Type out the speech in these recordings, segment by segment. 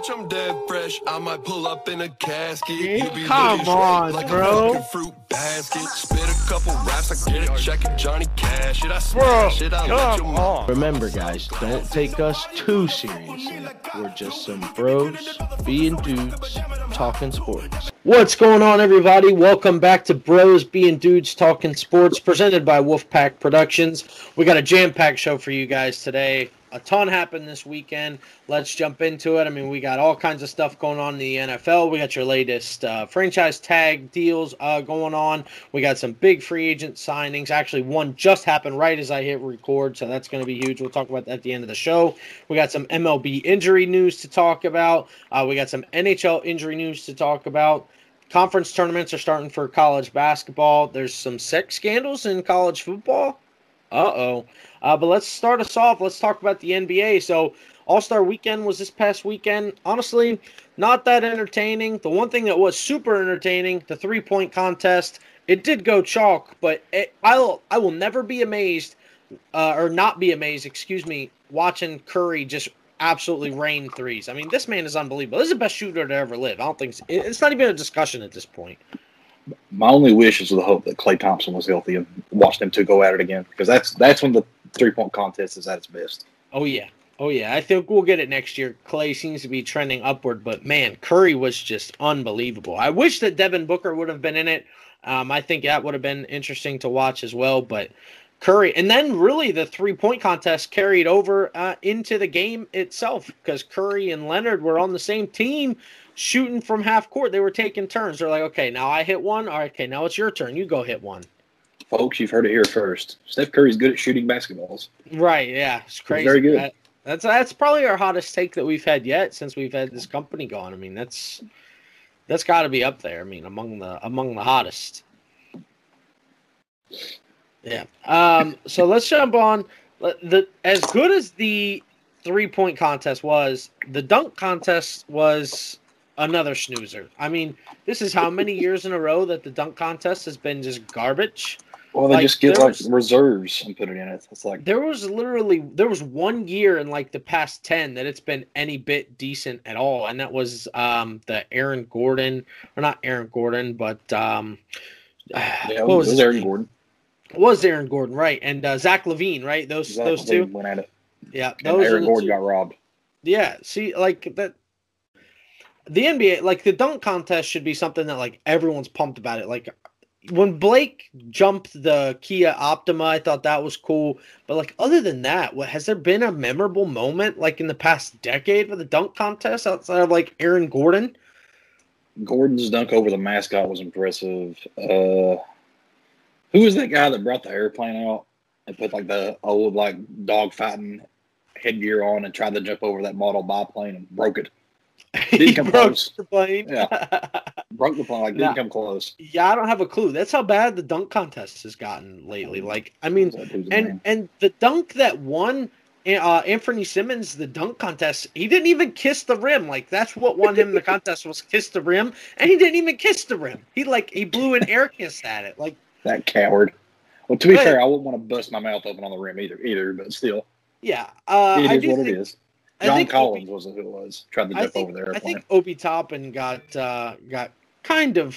bitch, I'm dead fresh. I might pull up in a casket. Yeah, come on, like bro. A fruit basket. Spit a couple raps, I get it. Check it, Johnny Cash. Should I smash shit? I let your mom. Remember, guys, don't take us too seriously. We're just some bros being dudes talking sports. What's going on, everybody? Welcome back to Bros Being Dudes Talking Sports, presented by Wolfpack Productions. We got a jam-packed show for you guys today. A ton happened this weekend. Let's jump into it. I mean, we got all kinds of stuff going on in the NFL. We got your latest franchise tag deals going on. We got some big free agent signings. Actually, one just happened right as I hit record, so that's going to be huge. We'll talk about that at the end of the show. We got some MLB injury news to talk about. We got some NHL injury news to talk about. Conference tournaments are starting for college basketball. There's some sex scandals in college football. Uh-oh. But let's start us off. Let's talk about the NBA. So All-Star Weekend was this past weekend. Honestly, not that entertaining. The one thing that was super entertaining, the three-point contest, it did go chalk, but I will never be amazed or not be amazed, watching Curry just absolutely rain threes. I mean, this man is unbelievable. This is the best shooter to ever live. I don't think it's not even a discussion at this point. My only wish is the hope that Clay Thompson was healthy and watch them two go at it again, because that's when the three-point contest is at its best. Oh, yeah. I think we'll get it next year. Clay seems to be trending upward, but, man, Curry was just unbelievable. I wish that Devin Booker would have been in it. I think that would have been interesting to watch as well, but Curry. And then, really, the three-point contest carried over into the game itself, because Curry and Leonard were on the same team shooting from half court. They were taking turns. They're like, okay, now I hit one. All right, okay, now it's your turn. You go hit one. Folks, you've heard it here first. Steph Curry's good at shooting basketballs. Right, yeah. It's crazy. He's very good. That's probably our hottest take that we've had yet since we've had this company gone. I mean, that's got to be up there. I mean, among the hottest. Yeah. So let's jump on. As good as the three-point contest was, the dunk contest was another snoozer. I mean, this is how many years in a row that the dunk contest has been just garbage. Well, they just get reserves and put it in it. It's like there was 1 year in like the past 10 that it's been any bit decent at all, and that was Aaron Gordon, right? And Zach LaVine, right? Those two went at it. Yeah, those Aaron Gordon got robbed. Yeah, see, like that. The NBA, like the dunk contest, should be something that like everyone's pumped about it. Like when Blake jumped the Kia Optima, I thought that was cool. But like other than that, has there been a memorable moment like in the past decade for the dunk contest outside of like Aaron Gordon? Gordon's dunk over the mascot was impressive. Who was that guy that brought the airplane out and put like the old like dog fighting headgear on and tried to jump over that model biplane and broke it? He broke the plane. Yeah. Broke the plane. Like, didn't come close. Yeah, I don't have a clue. That's how bad the dunk contest has gotten lately. Like, I mean, and the dunk that won Anthony Simmons, the dunk contest, he didn't even kiss the rim. Like, that's what won him the contest was kiss the rim, and he didn't even kiss the rim. He blew an air kiss at it. Like that coward. Well, to be fair, I wouldn't want to bust my mouth open on the rim either, but still. Yeah. It is what it is. John Collins wasn't who it was. Tried to jump over there. I think Obi Toppin got kind of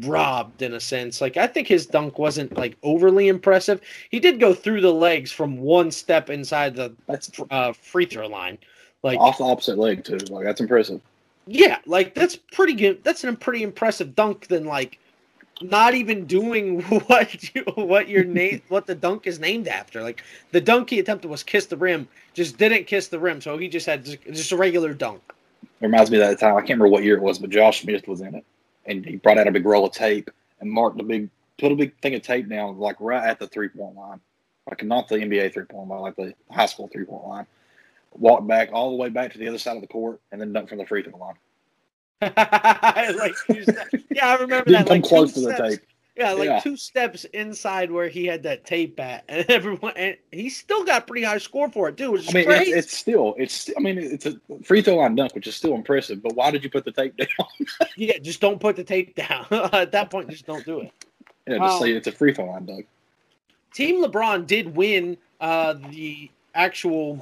robbed in a sense. Like I think his dunk wasn't like overly impressive. He did go through the legs from one step inside the free throw line, like off the opposite leg too. Like that's impressive. Yeah, like that's pretty good. That's a pretty impressive dunk. Than like not even doing what the dunk is named after. Like the dunk he attempted was kiss the rim, just didn't kiss the rim, so he just had just a regular dunk. It reminds me of that time, I can't remember what year it was, but Josh Smith was in it, and he brought out a big roll of tape and put a big thing of tape down like right at the 3-point line, like not the NBA 3-point line, like the high school 3-point line. Walked back all the way back to the other side of the court and then dunked from the free throw line. I remember that. Like close to the tape. Yeah, like 2 steps inside where he had that tape at, and he still got a pretty high score for it, dude. I mean, it's a free throw line dunk, which is still impressive. But why did you put the tape down? Yeah, just don't put the tape down. At that point, just don't do it. Yeah, just say it's a free throw line dunk. Team LeBron did win the actual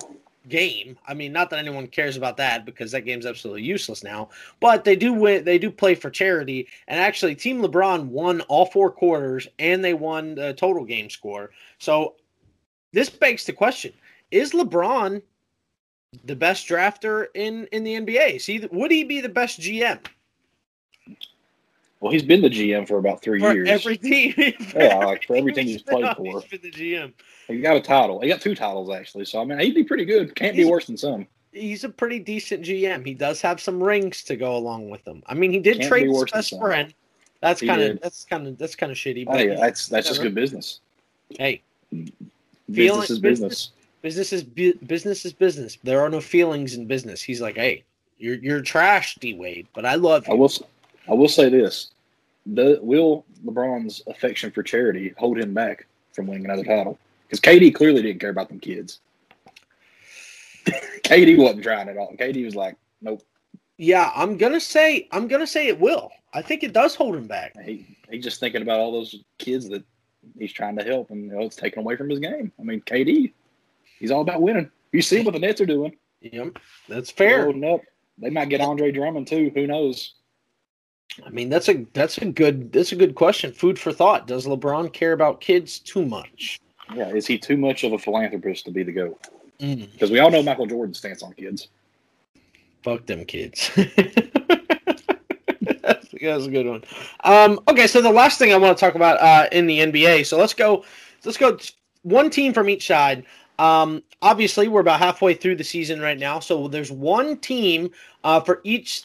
game. I mean, not that anyone cares about that because that game's absolutely useless now, but they do win. They do play for charity, and actually Team LeBron won all four quarters and they won the total game score. So this begs the question, is LeBron the best drafter in the NBA? See, would he be the best GM? Well, he's been the GM for about three years. Every team. For every team he's played for. He's been the GM. He got a title. He got two titles, actually. So, I mean, he'd be pretty good. Can't be worse than some. He's a pretty decent GM. He does have some rings to go along with them. I mean, he did trade his best friend. That's kind of shitty. But that's just good business. Hey. Business is business. There are no feelings in business. He's like, hey, you're trash, D-Wade, but I love you. I will say this. Will LeBron's affection for charity hold him back from winning another title? Because KD clearly didn't care about them kids. KD wasn't trying at all. KD was like, nope. Yeah, I'm gonna say it will. I think it does hold him back. He's just thinking about all those kids that he's trying to help, and it's taken away from his game. I mean, KD, he's all about winning. You see what the Nets are doing. Yep, that's fair. Up. They might get Andre Drummond too. Who knows? I mean, that's a good question. Food for thought. Does LeBron care about kids too much? Yeah, is he too much of a philanthropist to be the GOAT? Because we all know Michael Jordan's stance on kids. Fuck them kids. That's a good one. Okay, so the last thing I want to talk about in the NBA. So let's go one team from each side. Obviously, we're about halfway through the season right now. So there's one team for each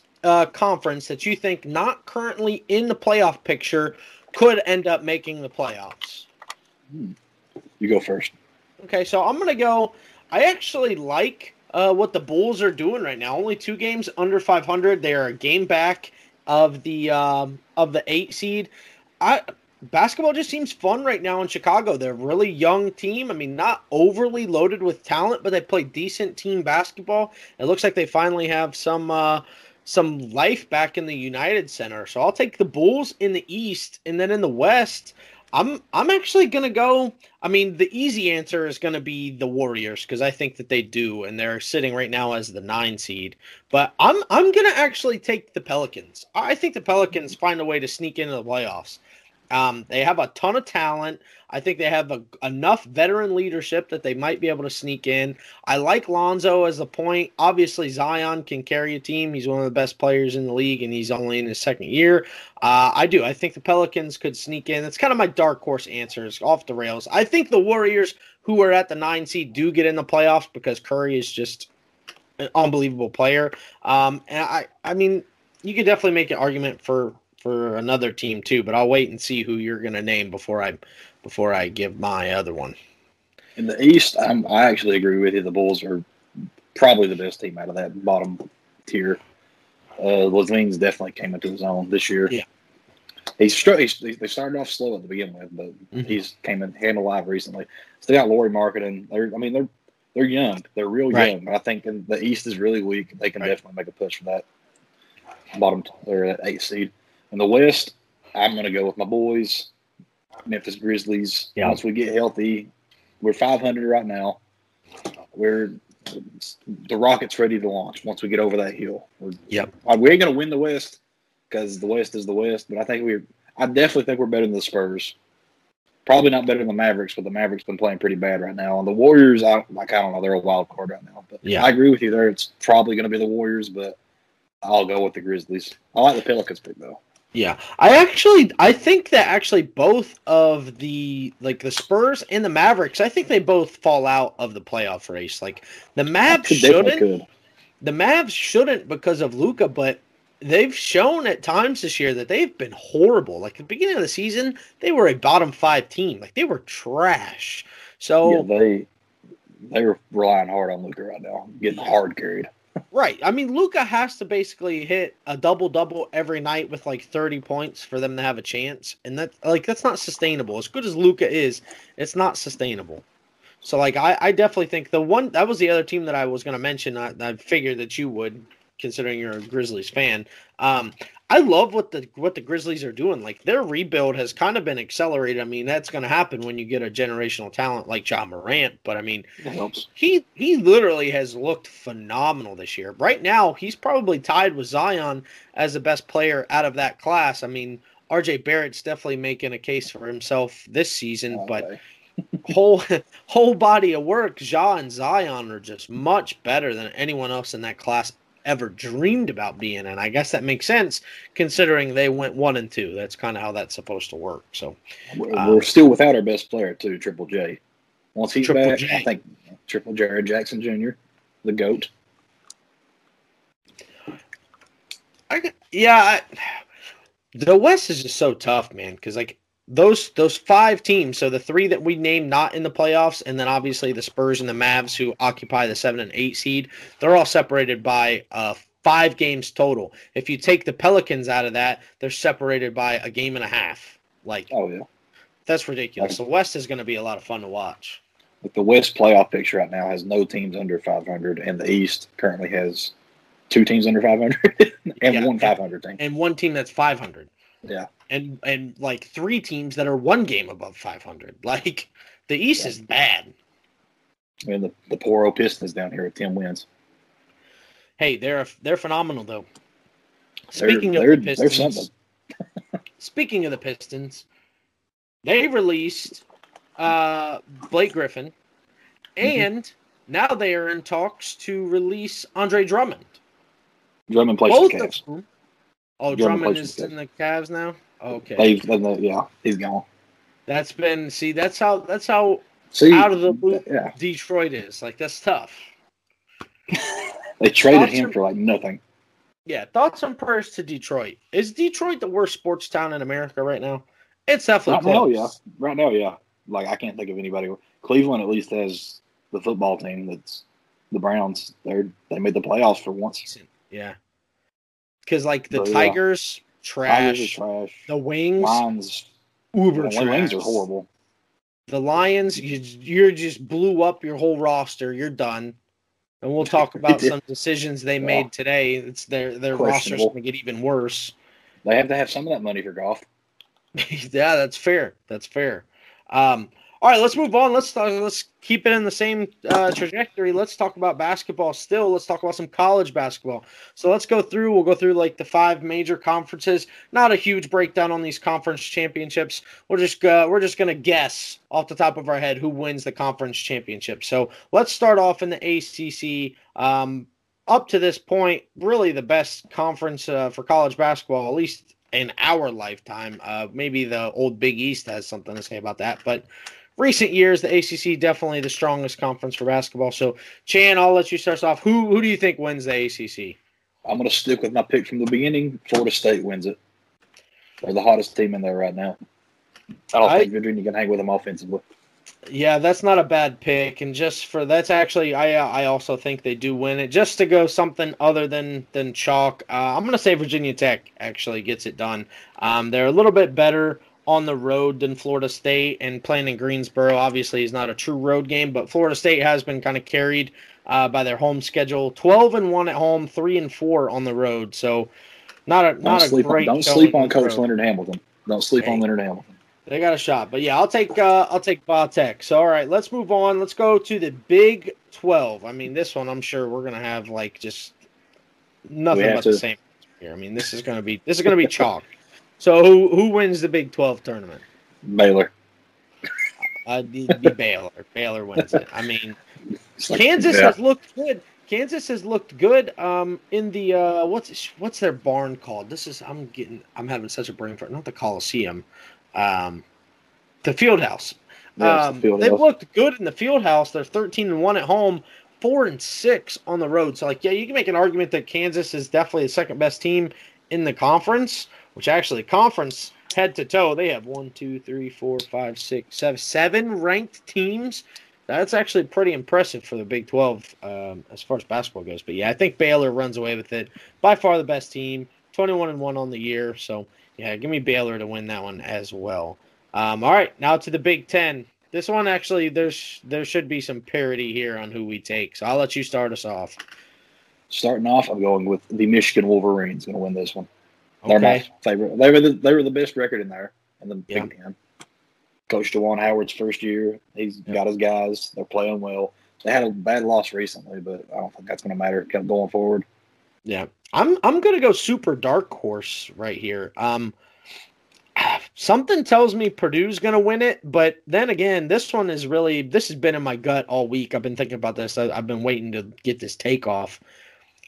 conference that you think not currently in the playoff picture could end up making the playoffs. You go first. Okay, so I'm going to go. I actually like what the Bulls are doing right now. Only 2 games under 500. They are a game back of the 8 seed. Basketball just seems fun right now in Chicago. They're a really young team. I mean, not overly loaded with talent, but they play decent team basketball. It looks like they finally have some life back in the United Center. So I'll take the Bulls in the East, and then in the West, I'm actually going to go. I mean, the easy answer is going to be the Warriors because I think that they do, and they're sitting right now as the 9 seed. But I'm going to actually take the Pelicans. I think the Pelicans find a way to sneak into the playoffs. They have a ton of talent. I think they have enough veteran leadership that they might be able to sneak in. I like Lonzo as the point. Obviously, Zion can carry a team. He's one of the best players in the league, and he's only in his second year. I think the Pelicans could sneak in. That's kind of my dark horse answers off the rails. I think the Warriors, who are at the 9 seed, do get in the playoffs because Curry is just an unbelievable player. And I mean, you could definitely make an argument for another team too, but I'll wait and see who you're going to name before I give my other one. In the East, I actually agree with you. The Bulls are probably the best team out of that bottom tier. Levine's definitely came into his own this year. Yeah, they started off slow to begin with, but he's came in hand alive recently. So they got Lauri Markkanen. They're young. They're real young. But I think the East is really weak. They can definitely make a push for that bottom or that 8 seed. In the West, I'm going to go with my boys, Memphis Grizzlies. Yeah. Once we get healthy, we're 500 right now. The Rockets ready to launch once we get over that hill. We ain't going to win the West because the West is the West, but I definitely think we're better than the Spurs. Probably not better than the Mavericks, but the Mavericks been playing pretty bad right now. And the Warriors, I don't know, they're a wild card right now. But yeah. I agree with you there. It's probably going to be the Warriors, but I'll go with the Grizzlies. I like the Pelicans pick, though. Yeah, I think that both of the Spurs and the Mavericks, I think they both fall out of the playoff race. Like the Mavs shouldn't. The Mavs shouldn't because of Luka, but they've shown at times this year that they've been horrible. Like at the beginning of the season, they were a bottom 5 team. Like they were trash. So yeah, they were relying hard on Luka right now, getting hard carried. Right. I mean, Luka has to basically hit a double-double every night with, 30 points for them to have a chance. And, that's not sustainable. As good as Luka is, it's not sustainable. So, I definitely think that was the other team that I was going to mention. I figured that you would considering you're a Grizzlies fan. I love what the Grizzlies are doing. Like, their rebuild has kind of been accelerated. I mean, that's going to happen when you get a generational talent like Ja Morant. But, I mean, that helps. He literally has looked phenomenal this year. Right now, he's probably tied with Zion as the best player out of that class. I mean, R.J. Barrett's definitely making a case for himself this season, but whole body of work, Ja and Zion are just much better than anyone else in that class ever dreamed about being, and I guess that makes sense considering they went 1-2. That's kind of how that's supposed to work. So we're still without our best player too, Triple J. Once he's back, I think Triple Jared Jackson Jr., the GOAT. The West is just so tough, man, because like those five teams, so the three that we named not in the playoffs, and then obviously the Spurs and the Mavs who occupy the 7 and 8 seed, they're all separated by 5 games total. If you take the Pelicans out of that, they're separated by a game and a half. Like, oh yeah, that's ridiculous. The West is going to be a lot of fun to watch. But the West playoff picture right now has no teams under 500, and the East currently has 2 teams under 500 and 500 team, and 1 team that's 500. Yeah. And like 3 teams that are 1 game above 500. Like, the East is bad. And the poor old Pistons down here at 10 wins. Hey, they're phenomenal though. Speaking of the Pistons, they released Blake Griffin, and now they are in talks to release Andre Drummond. Drummond plays the Cavs. Drummond is in the Cavs now? Okay. He's gone. That's been – see, that's how out of the loop Detroit is. Like, that's tough. They traded him for, like, nothing. Yeah, thoughts and prayers to Detroit. Is Detroit the worst sports town in America right now? It's definitely close. Right now, yeah. Like, I can't think of anybody. Cleveland at least has the football team. That's the Browns. They made the playoffs for once. Yeah. Because, like, the Tigers, trash. The Wings, Lions, trash. The Wings are horrible. The Lions, you just blew up your whole roster. You're done. And we'll talk about some decisions they made today. It's their roster's going to get even worse. They have to have some of that money for golf. Yeah, that's fair. All right, let's move on. Let's keep it in the same trajectory. Let's talk about basketball still. Let's talk about some college basketball. So let's go through. We'll go through like the 5 major conferences. Not a huge breakdown on these conference championships. We're just gonna guess off the top of our head who wins the conference championship. So let's start off in the ACC. Up to this point, really the best conference for college basketball, at least in our lifetime. Maybe the old Big East has something to say about that, but recent years, the ACC definitely the strongest conference for basketball. So, Chan, I'll let you start us off. Who do you think wins the ACC? I'm going to stick with my pick from the beginning. Florida State wins it. They're the hottest team in there right now. I don't think Virginia can hang with them offensively. Yeah, that's not a bad pick. And just for that's actually, I also think they do win it. Just to go something other than chalk, I'm going to say Virginia Tech actually gets it done. They're a little bit better on the road than Florida State, and playing in Greensboro obviously is not a true road game, but Florida State has been kind of carried by their home schedule. 12-1 at home, 3-4 on the road. So don't sleep on Coach Leonard Hamilton. Don't sleep on Leonard Hamilton. They got a shot. But yeah, I'll take Va Tech. So all right, let's move on. Let's go to the Big 12. I mean, this one I'm sure we're gonna have like just nothing but the same here. I mean, this is gonna be chalk. So who wins the Big 12 tournament? Baylor. Baylor. Baylor wins it. I mean, Kansas has looked good. Kansas has looked good. In the what's their barn called? I'm having such a brain fart. Not the Coliseum, the Fieldhouse. Yeah, they've looked good in the Fieldhouse. They're 13-1 at home, 4-6 on the road. So like, yeah, you can make an argument that Kansas is definitely the second best team in the conference. Which actually, conference head-to-toe, they have 7 ranked teams. That's actually pretty impressive for the Big 12 as far as basketball goes. But, yeah, I think Baylor runs away with it. By far the best team, 21-1 on the year. So, yeah, give me Baylor to win that one as well. All right, now to the Big 10. This one, actually, there should be some parity here on who we take. So I'll let you start us off. Starting off, I'm going with the Michigan Wolverines going to win this one. Okay. They're my favorite. They were the best record in there in the Big Ten. Coach DeJuan Howard's first year, he's got his guys. They're playing well. They had a bad loss recently, but I don't think that's going to matter going forward. Yeah, I'm going to go super dark horse right here. Something tells me Purdue's going to win it, but then again, this has been in my gut all week. I've been thinking about this. I've been waiting to get this takeoff.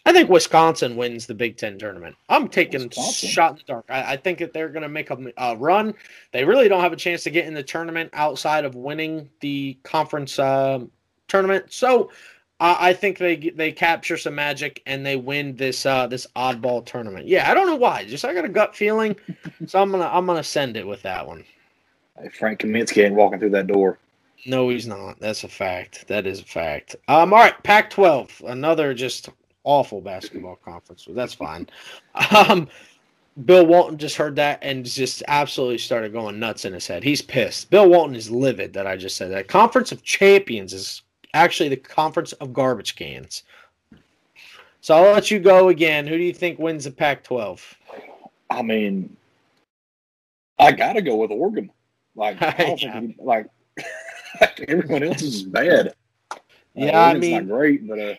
I think Wisconsin wins the Big Ten tournament. I'm taking Wisconsin. Shot in the dark. I think that they're going to make a run. They really don't have a chance to get in the tournament outside of winning the conference tournament. So I think they capture some magic and they win this oddball tournament. Yeah, I don't know why. Just I got a gut feeling, so I'm gonna send it with that one. Hey, Frank Kaminsky ain't walking through that door. No, he's not. That's a fact. That is a fact. All right, Pac-12, another just awful basketball conference. But that's fine. Bill Walton just heard that and just absolutely started going nuts in his head. He's pissed. Bill Walton is livid that I just said that. Conference of Champions is actually the Conference of Garbage Cans. So I'll let you go again. Who do you think wins the Pac-12? I mean, I got to go with Oregon. Like, I don't think everyone else is bad. Yeah, Oregon's not great, but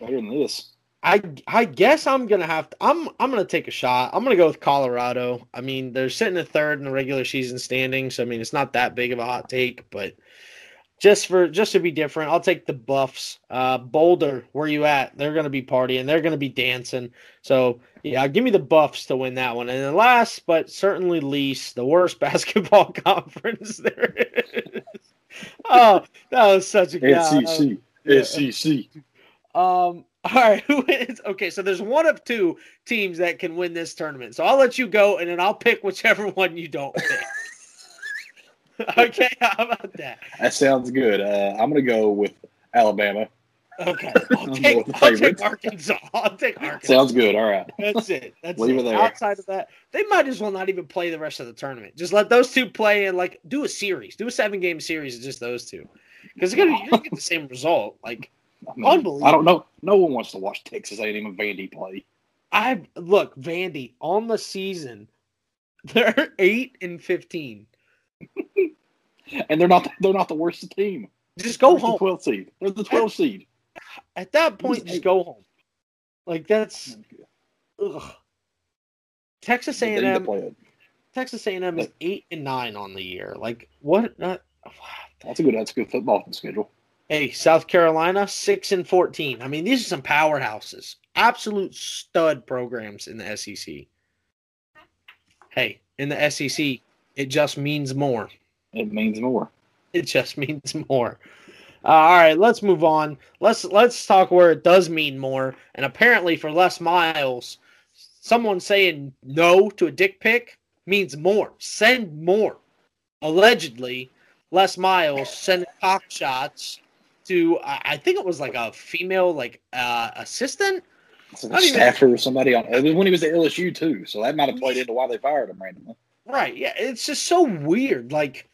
better than this. I guess I'm gonna have to. I'm gonna take a shot. I'm gonna go with Colorado. I mean, they're sitting at third in the regular season standings. So I mean, it's not that big of a hot take, but just to be different, I'll take the Buffs. Boulder, where you at? They're gonna be partying. They're gonna be dancing. So yeah, give me the Buffs to win that one. And then last but certainly least, the worst basketball conference there is. Oh, that was such a SEC. SEC. All right, who is okay? So there's one of two teams that can win this tournament. So I'll let you go, and then I'll pick whichever one you don't pick. Okay, how about that? That sounds good. I'm gonna go with Alabama. Okay, I'll take Arkansas. I'll take Arkansas. Sounds good. All right, that's it. That's leave it there. Outside of that, they might as well not even play the rest of the tournament. Just let those two play and like do a series, do a 7-game series of just those two, because you're gonna get the same result. Like. I mean, unbelievable. I don't know. No one wants to watch Texas A&M and Vandy play. Look, Vandy on the season, they're 8-15, and they're not the worst team. Just go home. The 12th seed. They're the 12th seed. At that point, just go home. Like that's Texas A&M. Texas A&M is 8-9 on the year. Like what? Not, that's a good football schedule. Hey, South Carolina, 6-14. I mean, these are some powerhouses. Absolute stud programs in the SEC. Hey, in the SEC, it just means more. It means more. It just means more. All right, let's move on. Let's talk where it does mean more. And apparently for Les Miles, someone saying no to a dick pic means more. Send more. Allegedly, Les Miles sending cock shots to, I think it was like a female assistant, a staffer or somebody on. It was when he was at LSU too, so that might have played into why they fired him randomly. Right? Yeah, it's just so weird. Like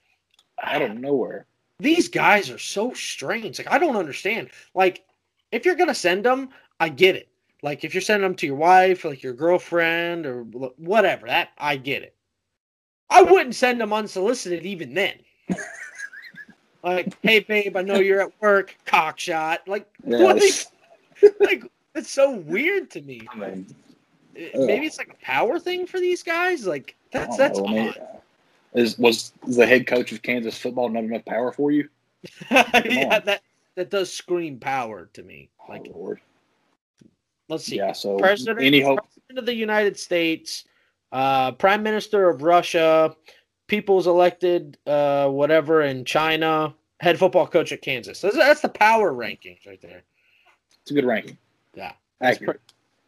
out of nowhere, these guys are so strange. Like I don't understand. Like if you're gonna send them, I get it. Like if you're sending them to your wife, or like your girlfriend, or whatever, that I get it. I wouldn't send them unsolicited even then. Like, hey, babe, I know you're at work, cockshot. Like, it's so weird to me. I mean, maybe it's like a power thing for these guys. Like, that's odd. I mean, was the head coach of Kansas football not enough power for you? Yeah, that does scream power to me. Like, oh, Lord. Let's see. Yeah, so President of the United States, Prime Minister of Russia. People's elected, whatever, in China. Head football coach at Kansas. That's the power rankings right there. It's a good ranking. Yeah.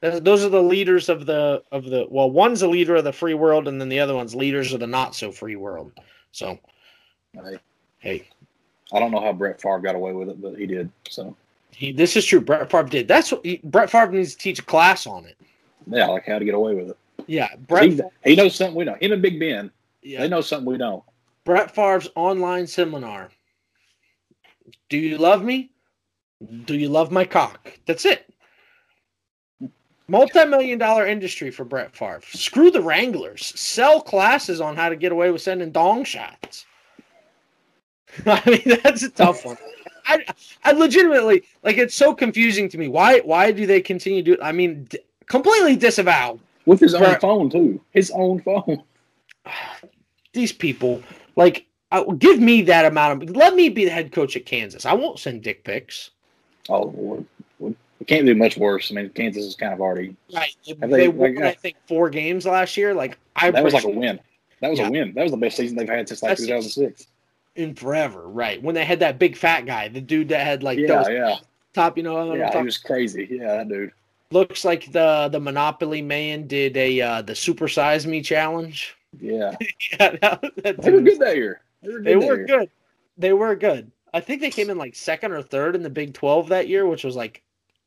Those are the leaders of the. Well, one's a leader of the free world, and then the other one's leaders of the not-so-free world. So, hey. I don't know how Brett Favre got away with it, but he did. So this is true. Brett Favre did. That's what Brett Favre needs to teach a class on it. Yeah, like how to get away with it. Yeah. He knows something we know. Him and Big Ben. Yeah. They know something we don't. Brett Favre's online seminar. Do you love me? Do you love my cock? That's it. Multi-million-dollar industry for Brett Favre. Screw the Wranglers. Sell classes on how to get away with sending dong shots. I mean, that's a tough one. I legitimately, like, it's so confusing to me. Why do they continue to do it? I mean, completely disavow. With his own phone, too. His own phone. These people, like, give me that amount of – let me be the head coach at Kansas. I won't send dick pics. Oh, Lord. It can't do much worse. I mean, Kansas is kind of already right. They won, like, I think, 4 games last year. Like that was like a win. That was a win. That was the best season they've had since like 2006. In forever, right? When they had that big fat guy, the dude that had like top, you know, he was crazy. Yeah, that dude looks like the Monopoly man did the Super Size Me challenge. Yeah, they were good that year. They were good. I think they came in like second or third in the Big 12 that year, which was like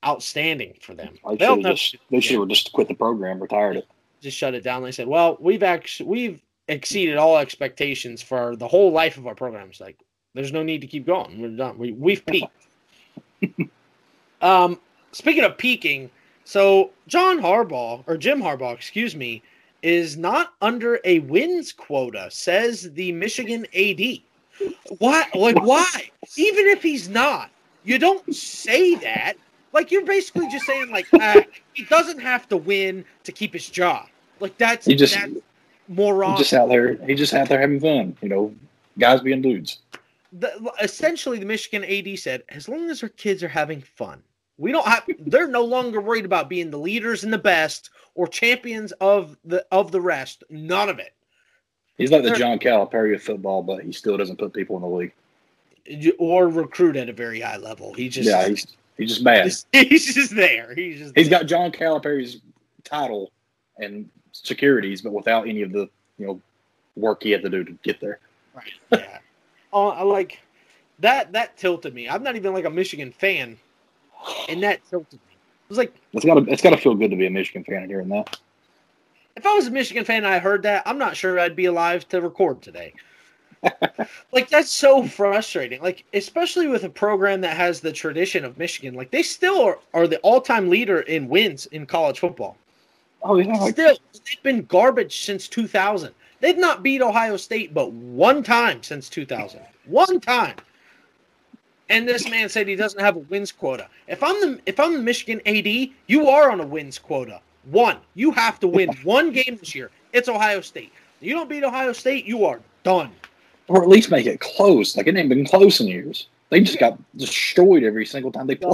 outstanding for them. They should have just quit the program, retired it. Just shut it down. They said, well, we've exceeded all expectations for the whole life of our program. It's like, there's no need to keep going. We're done. We've peaked. Speaking of peaking, so Jim Harbaugh, excuse me, is not under a wins quota, says the Michigan AD. Why? Like, why? Even if he's not, you don't say that. Like, you're basically just saying, like, he doesn't have to win to keep his job. Like, that's moronic. He's just out there having fun, you know, guys being dudes. Essentially, the Michigan AD said, as long as our kids are having fun, they're no longer worried about being the leaders and the best or champions of the rest. None of it. He's like the John Calipari of football, but he still doesn't put people in the league. Or recruit at a very high level. He's just bad. He's just there. He's got John Calipari's title and securities, but without any of the, you know, work he had to do to get there. Right. Yeah. I like that. That tilted me. I'm not even like a Michigan fan, and that tilted me. It was like it's gotta feel good to be a Michigan fan hearing that. If I was a Michigan fan and I heard that, I'm not sure I'd be alive to record today. Like, that's so frustrating. Like, especially with a program that has the tradition of Michigan, like, they still are the all-time leader in wins in college football. Oh, yeah. Still, they've been garbage since 2000. They've not beat Ohio State but one time since 2000. One time. And this man said he doesn't have a wins quota. If I'm the Michigan AD, you are on a wins quota. One. You have to win one game this year. It's Ohio State. You don't beat Ohio State, you are done. Or at least make it close. Like, it ain't been close in years. They just got destroyed every single time they played.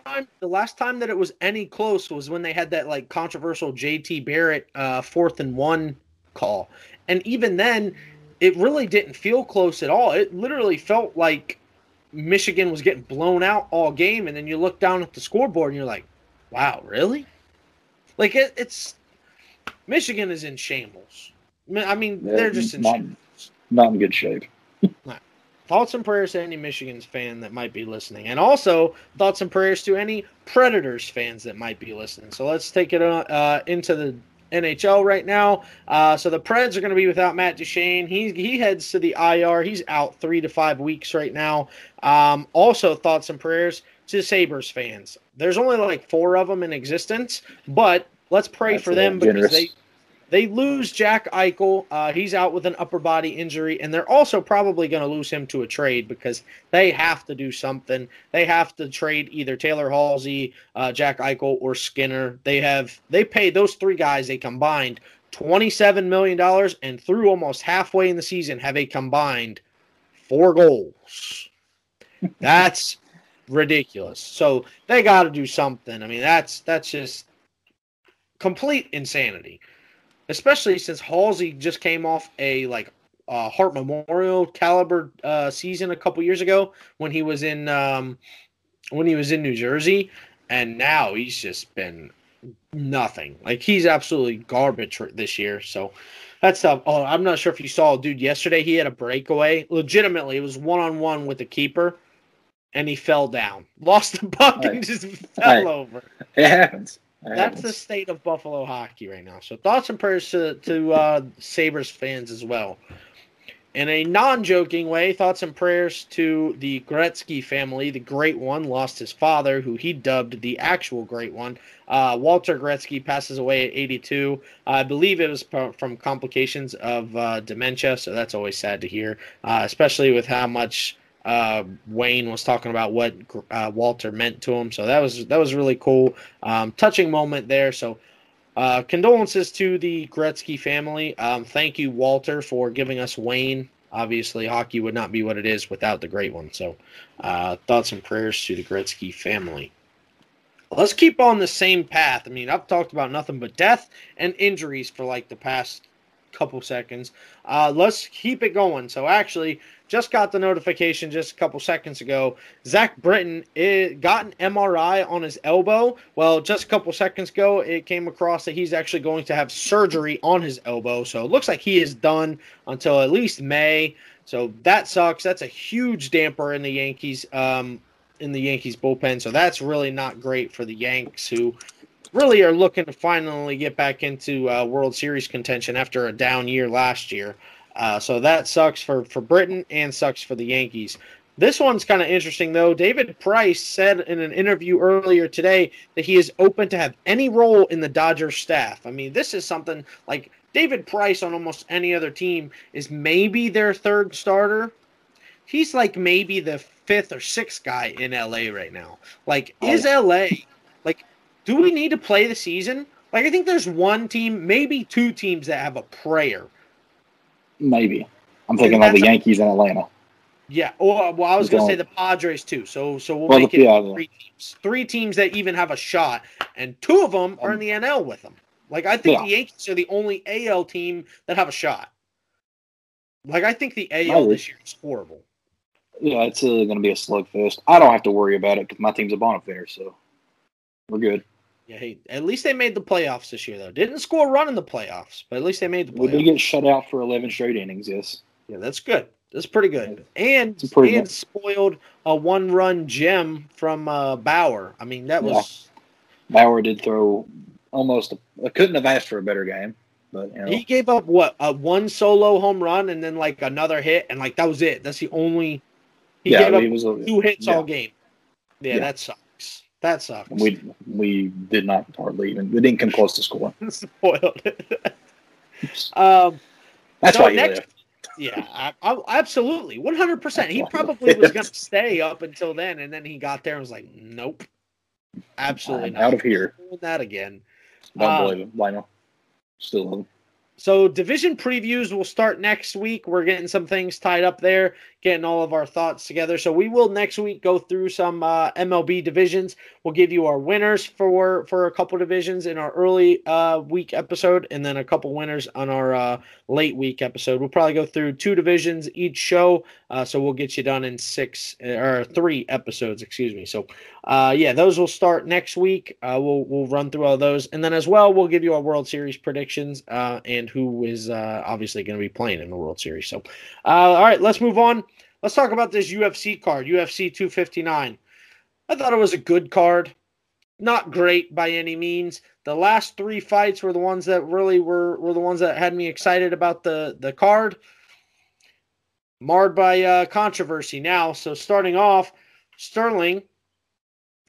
The last time that it was any close was when they had that, like, controversial J.T. Barrett 4th-and-1 call. And even then, it really didn't feel close at all. It literally felt like Michigan was getting blown out all game, and then you look down at the scoreboard and you're like, wow, really? Like, it's – Michigan is in shambles. I mean, they're just in shambles. Not in good shape. Right. Thoughts and prayers to any Michigan's fan that might be listening. And also, thoughts and prayers to any Predators fans that might be listening. So let's take it into the NHL right now. So the Preds are going to be without Matt Duchene. He heads to the IR. He's out 3 to 5 weeks right now. Also, thoughts and prayers to Sabres fans. There's only like 4 of them in existence, but let's pray for them because they lose Jack Eichel. He's out with an upper body injury, and they're also probably going to lose him to a trade because they have to do something. They have to trade either Taylor Halsey, Jack Eichel, or Skinner. They paid those 3 guys a combined $27 million, and through almost halfway in the season have a combined 4 goals. That's ridiculous. So they got to do something. I mean, that's just complete insanity. Especially since Halsey just came off a Hart Memorial caliber season a couple years ago when he was in New Jersey, and now he's just been nothing. Like, he's absolutely garbage this year. So that's tough. Oh, I'm not sure if you saw a dude yesterday. He had a breakaway. Legitimately, it was 1-on-1 with the keeper, and he fell down, lost the puck, and just fell over. It happens. That's the state of Buffalo hockey right now. So thoughts and prayers to Sabres fans as well. In a non-joking way, thoughts and prayers to the Gretzky family. The Great One lost his father, who he dubbed the actual Great One. Walter Gretzky passes away at 82. I believe it was from complications of dementia, so that's always sad to hear, especially with how much Wayne was talking about what Walter meant to him. So that was really cool, touching moment there. So condolences to the Gretzky family. Thank you, Walter, for giving us Wayne. Obviously, hockey would not be what it is without the Great One. So thoughts and prayers to the Gretzky family. Let's keep on the same path. I mean, I've talked about nothing but death and injuries for like the past couple seconds. Let's keep it going. So actually, just got the notification just a couple seconds ago. Zach Britton got an MRI on his elbow. Well, just a couple seconds ago, it came across that he's actually going to have surgery on his elbow. So it looks like he is done until at least May. So that sucks. That's a huge damper in the Yankees bullpen. So that's really not great for the Yanks, who really are looking to finally get back into World Series contention after a down year last year. So that sucks for Britain and sucks for the Yankees. This one's kind of interesting, though. David Price said in an interview earlier today that he is open to have any role in the Dodgers staff. I mean, this is something like David Price on almost any other team is maybe their third starter. He's like maybe the fifth or sixth guy in L.A. right now. Like, is L.A. like, do we need to play the season? Like, I think there's one team, maybe two teams that have a prayer. Maybe. I'm thinking of the Yankees and Atlanta. Yeah. Oh, well, I was going to say the Padres, too. So we'll make it three teams. Three teams that even have a shot, and two of them are in the NL with them. Like, I think the Yankees are the only AL team that have a shot. Like, I think the AL this year is horrible. Yeah, it's going to be a slugfest. I don't have to worry about it because my team's a bonfire, so we're good. Yeah, hey, at least they made the playoffs this year, though. Didn't score a run in the playoffs, but at least they made the playoffs. We did get shut out for 11 straight innings, yes. Yeah, that's good. That's pretty good. And spoiled a one-run gem from Bauer. I mean, that was – Bauer did throw almost – I couldn't have asked for a better game. But, you know. He gave up, one solo home run and then, like, another hit, and, like, that was it. That's the only – he gave up two hits all game. Yeah, that sucked. That sucks. We did not hardly even. We didn't come close to scoring. Spoiled it. That's why next, yeah, I absolutely. 100%. He probably was going to stay up until then, and then he got there and was like, nope. Absolutely not. Out of here. Doing that again. Don't believe him. Why not? Still love him. So division previews will start next week. We're getting some things tied up there, getting all of our thoughts together. So we will next week go through some MLB divisions. We'll give you our winners for a couple divisions in our early week episode, and then a couple winners on our late week episode. We'll probably go through two divisions each show, so we'll get you done in three episodes. Excuse me. So those will start next week. We'll run through all those, and then as well we'll give you our World Series predictions and who is obviously going to be playing in the World Series. So, all right, let's move on. Let's talk about this UFC card, UFC 259. I thought it was a good card. Not great by any means. The last three fights were the ones that really were the ones that had me excited about the card. Marred by controversy now. So starting off, Sterling,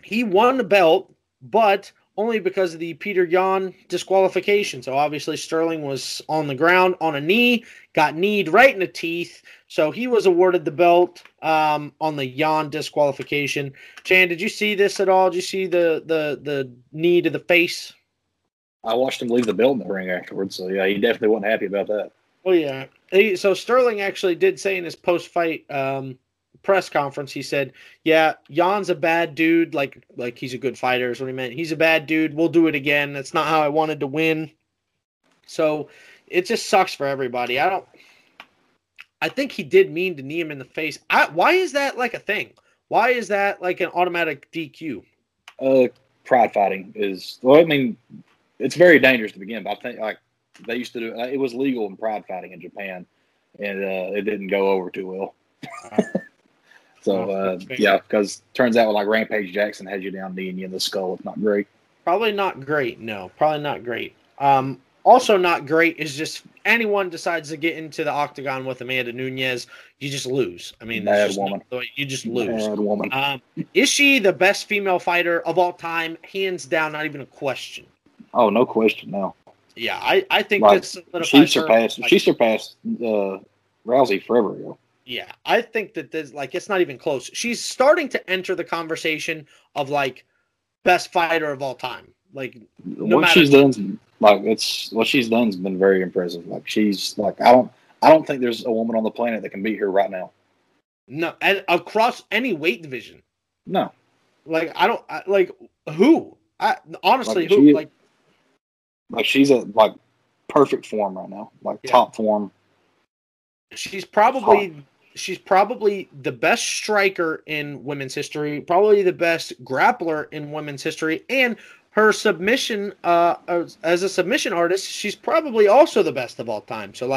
he won the belt, but only because of the Peter Yan disqualification. So obviously Sterling was on the ground on a knee, got kneed right in the teeth. So he was awarded the belt on the Yan disqualification. Chan, did you see this at all? Did you see the knee to the face? I watched him leave the belt in the ring afterwards. So yeah, he definitely wasn't happy about that. Well, yeah. So Sterling actually did say in his post-fight press conference, he said, yeah, Jan's a bad dude, like he's a good fighter is what he meant. He's a bad dude, we'll do it again. That's not how I wanted to win. So it just sucks for everybody. I think he did mean to knee him in the face. Why is that like a thing? Why is that like an automatic DQ? Pride fighting is, well, I mean, it's very dangerous to begin, but I think like they used to do, it was legal in pride fighting in Japan, and it didn't go over too well. So, because turns out like Rampage Jackson had you down kneeing you in the skull. It's not great. Probably not great. No, probably not great. Also not great is just anyone decides to get into the octagon with Amanda Nunes, you just lose. I mean, you just lose. Is she the best female fighter of all time? Hands down, not even a question. Oh, no question now. Yeah, I think that she surpassed Rousey forever ago. Yeah, I think that there's it's not even close. She's starting to enter the conversation of best fighter of all time. What she's done's been very impressive. I don't think there's a woman on the planet that can beat her right now. No, and across any weight division. No. Who? Honestly, who? She's at perfect form right now. Top form. She's probably the best striker in women's history, probably the best grappler in women's history, and her submission as a submission artist, she's probably also the best of all time. So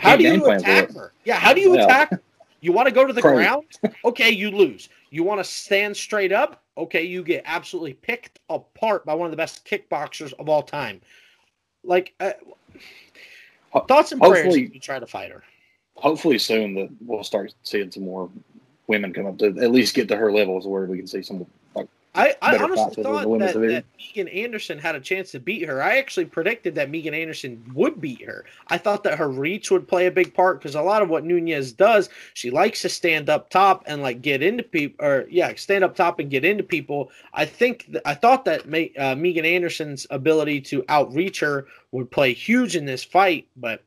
how do you attack her? Yeah, how do you attack her? You want to go to the ground? Okay, you lose. You want to stand straight up? Okay, you get absolutely picked apart by one of the best kickboxers of all time. Thoughts and prayers if you try to fight her. Hopefully soon that we'll start seeing some more women come up to at least get to her levels where we can see some I honestly thought that Megan Anderson had a chance to beat her. I actually predicted that Megan Anderson would beat her. I thought that her reach would play a big part because a lot of what Nunes does, she likes to stand up top and get into people, stand up top and get into people. I thought that Megan Anderson's ability to outreach her would play huge in this fight, but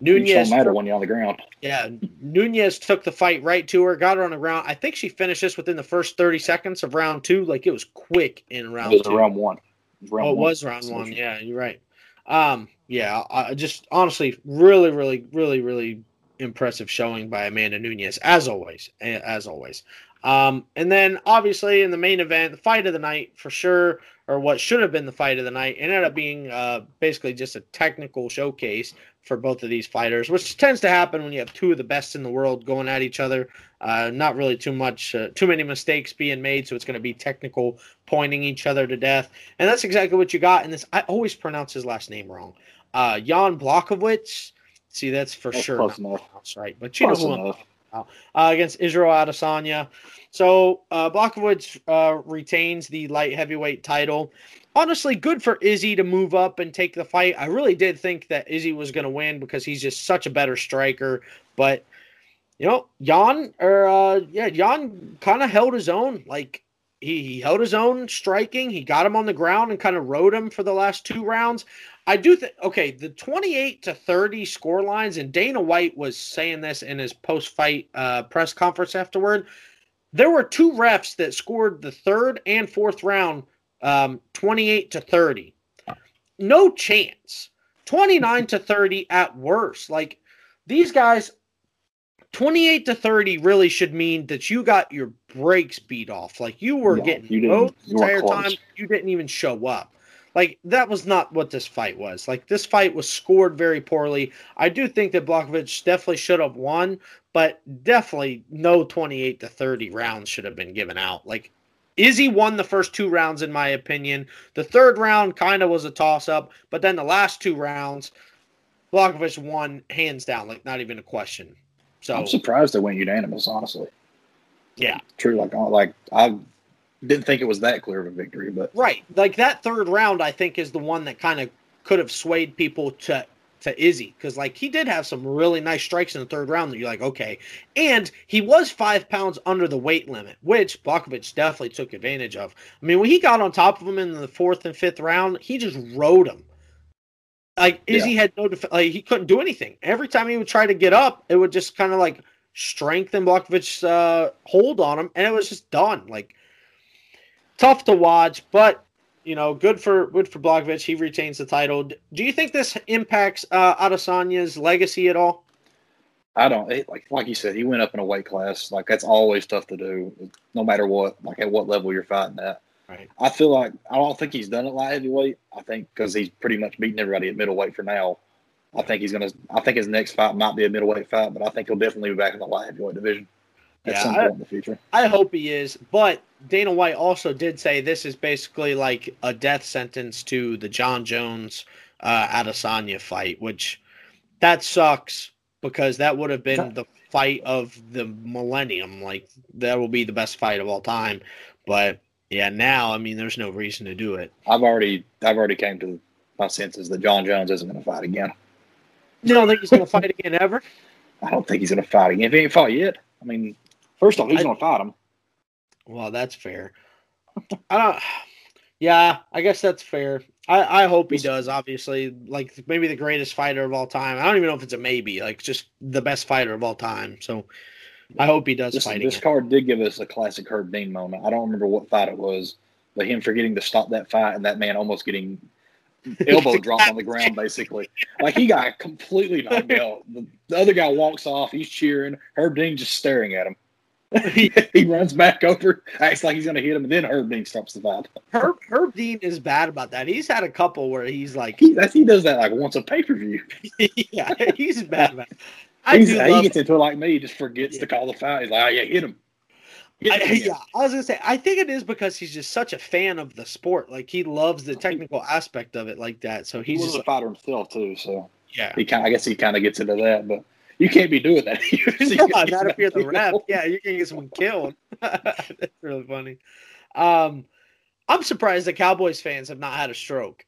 Nunes don't matter when you're on the ground. Yeah, Nunes took the fight right to her, got her on the ground. I think she finished this within the first 30 seconds of round two. It was quick in round two. It was round one. It was round one. Yeah, you're right. I just honestly, really, really, really, really impressive showing by Amanda Nunes, as always. And then, obviously, in the main event, the fight of the night for sure, or what should have been the fight of the night, ended up being basically just a technical showcase for both of these fighters, which tends to happen when you have two of the best in the world going at each other. Not really too many mistakes being made, so it's going to be technical, pointing each other to death. And that's exactly what you got in this. I always pronounce his last name wrong. Jan Blachowicz. See, that's sure not pronounced right. But you know who I'm against Israel Adesanya. So Blachowicz retains the light heavyweight title. Honestly, good for Izzy to move up and take the fight. I really did think that Izzy was going to win because he's just such a better striker. But, Jan kind of held his own. He held his own striking. He got him on the ground and kind of rode him for the last two rounds. I do think, okay, the 28-30 score lines, and Dana White was saying this in his post-fight press conference afterward. There were two refs that scored the third and fourth round 28-30. No chance. 29-30 at worst. These guys, 28-30 really should mean that you got your breaks beat off. You were getting both the entire time. You didn't even show up. That was not what this fight was. This fight was scored very poorly. I do think that Blachowicz definitely should have won, but definitely no 28-30 rounds should have been given out. Izzy won the first two rounds, in my opinion. The third round kind of was a toss-up, but then the last two rounds, Blachowicz won hands down, not even a question. So I'm surprised they went unanimous, honestly. Yeah. True, I didn't think it was that clear of a victory, but right. That third round, I think, is the one that kind of could have swayed people to Izzy, because he did have some really nice strikes in the third round that you're okay. And he was 5 pounds under the weight limit, which Blachowicz definitely took advantage of. I mean, when he got on top of him in the fourth and fifth round, he just rode him. Izzy had no defense. He couldn't do anything. Every time he would try to get up, it would just kind of strengthen Blachowicz's hold on him, and it was just done. Tough to watch, but good for Blachowicz. He retains the title. Do you think this impacts Adesanya's legacy at all? I don't. Like you said, he went up in a weight class. That's always tough to do, no matter what. At what level you're fighting at. Right. I feel I don't think he's done it light heavyweight. I think because he's pretty much beating everybody at middleweight for now. I think his next fight might be a middleweight fight, but I think he'll definitely be back in the light heavyweight division at some point in the future. I hope he is. But Dana White also did say this is basically a death sentence to the John Jones Adesanya fight, which That sucks because that would have been the fight of the millennium. Like, that will be the best fight of all time. But yeah, now, I mean, there's no reason to do it. I've already came to my senses that John Jones isn't going to fight again. You don't think he's going to fight again ever? I don't think he's going to fight again. If he ain't fought yet, I mean, first off, he's going to fight him. Well, that's fair. Yeah, I guess that's fair. I hope he does, obviously. Like, maybe the greatest fighter of all time. I don't even know if it's a maybe. Like, just the best fighter of all time. So, I hope he does fight again. This card did give us a classic Herb Dean moment. I don't remember what fight it was, but him forgetting to stop that fight and that man almost getting elbow dropped on the ground, basically. Like, he got completely knocked out. The other guy walks off. He's cheering. Herb Dean just staring at him. He runs back over, acts like he's going to hit him, and then Herb Dean stops the fight. Herb Dean is bad about that. He's had a couple where he's like... He does that like once a pay-per-view. Yeah, he's bad about it. He gets into it like me. He just forgets to call the foul. He's like, oh, yeah, hit him. I was going to say, I think it is because he's just such a fan of the sport. Like, he loves the technical aspect of it like that. So he's just a fighter himself, too. So yeah, I guess he kind of gets into that, but... You can't be doing that. Not if you're the ref. Yeah, you can get someone killed. That's really funny. I'm surprised the Cowboys fans have not had a stroke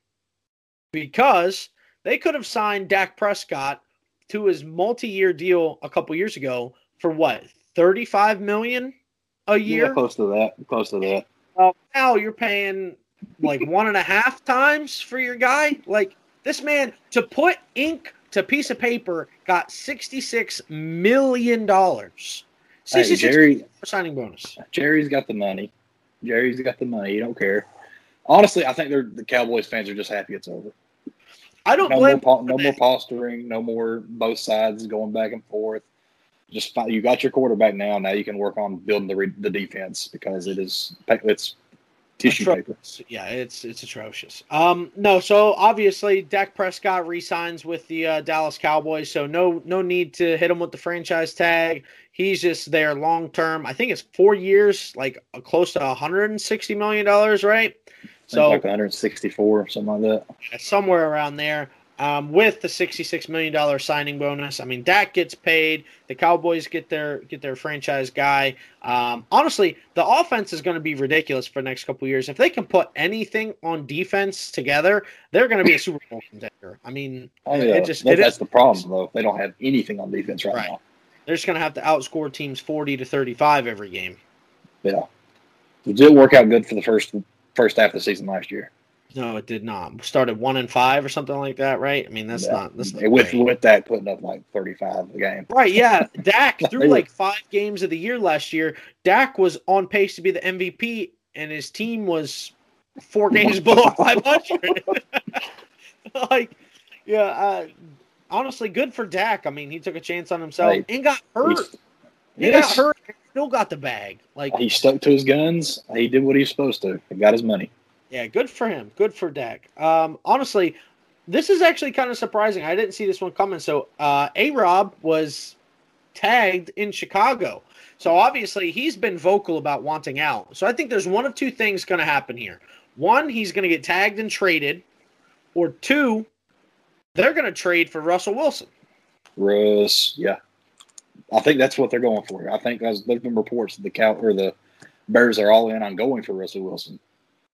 because they could have signed Dak Prescott to his multi-year deal a couple years ago for what, $35 million a year? Yeah, close to that. Now you're paying like 1.5 times for your guy. Like, this man, to put ink to a piece of paper, got $66 million. $66 million for signing bonus. Jerry's got the money. You don't care. Honestly, I think the Cowboys fans are just happy it's over. I don't blame them. No more posturing. No more both sides going back and forth. Just you got your quarterback now. Now you can work on building the defense because it's tissue paper. Yeah, it's atrocious. No, so obviously Dak Prescott re-signs with the Dallas Cowboys, so no need to hit him with the franchise tag. He's just there long term. I think it's 4 years, like close to $160 million, right? So like 164 or something like that. Somewhere around there. With the $66 million signing bonus, I mean, Dak gets paid. The Cowboys get their franchise guy. Honestly, the offense is going to be ridiculous for the next couple of years. If they can put anything on defense together, they're going to be a Super Bowl contender. I mean, that's the problem though. They don't have anything on defense right now. They're just going to have to outscore teams 40-35 every game. Yeah, it did work out good for the first half of the season last year. No, it did not. We started 1-5 or something like that, right? I mean, that's not with Dak putting up like 35 a game. Right, yeah. Dak threw like 5 games of the year last year. Dak was on pace to be the MVP, and his team was 4 games below 500. Like, yeah, honestly, good for Dak. I mean, he took a chance on himself and got hurt. He got hurt and still got the bag. Like, he stuck to his guns. He did what he was supposed to. He got his money. Yeah, good for him. Good for Dak. Honestly, this is actually kind of surprising. I didn't see this one coming. So, A-Rob was tagged in Chicago. So, obviously, he's been vocal about wanting out. So, I think there's one of two things going to happen here. One, he's going to get tagged and traded. Or two, they're going to trade for Russell Wilson. Yeah. I think that's what they're going for. I think there's been reports that the Bears are all in on going for Russell Wilson.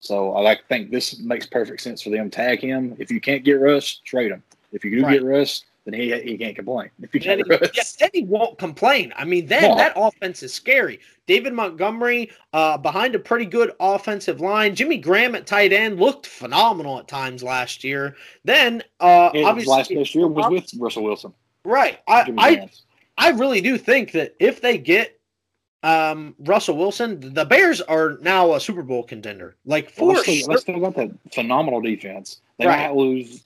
So I think this makes perfect sense for them. Tag him. If you can't get Russ, trade him. If you do get Russ, then he can't complain. If you get Russ, then he won't complain. I mean, that offense is scary. David Montgomery behind a pretty good offensive line. Jimmy Graham at tight end looked phenomenal at times last year. Then obviously last year was with Russell Wilson. Right. I really do think that if they get Russell Wilson, the Bears are now a Super Bowl contender. Like, for sure. Let's talk about that phenomenal defense. They might lose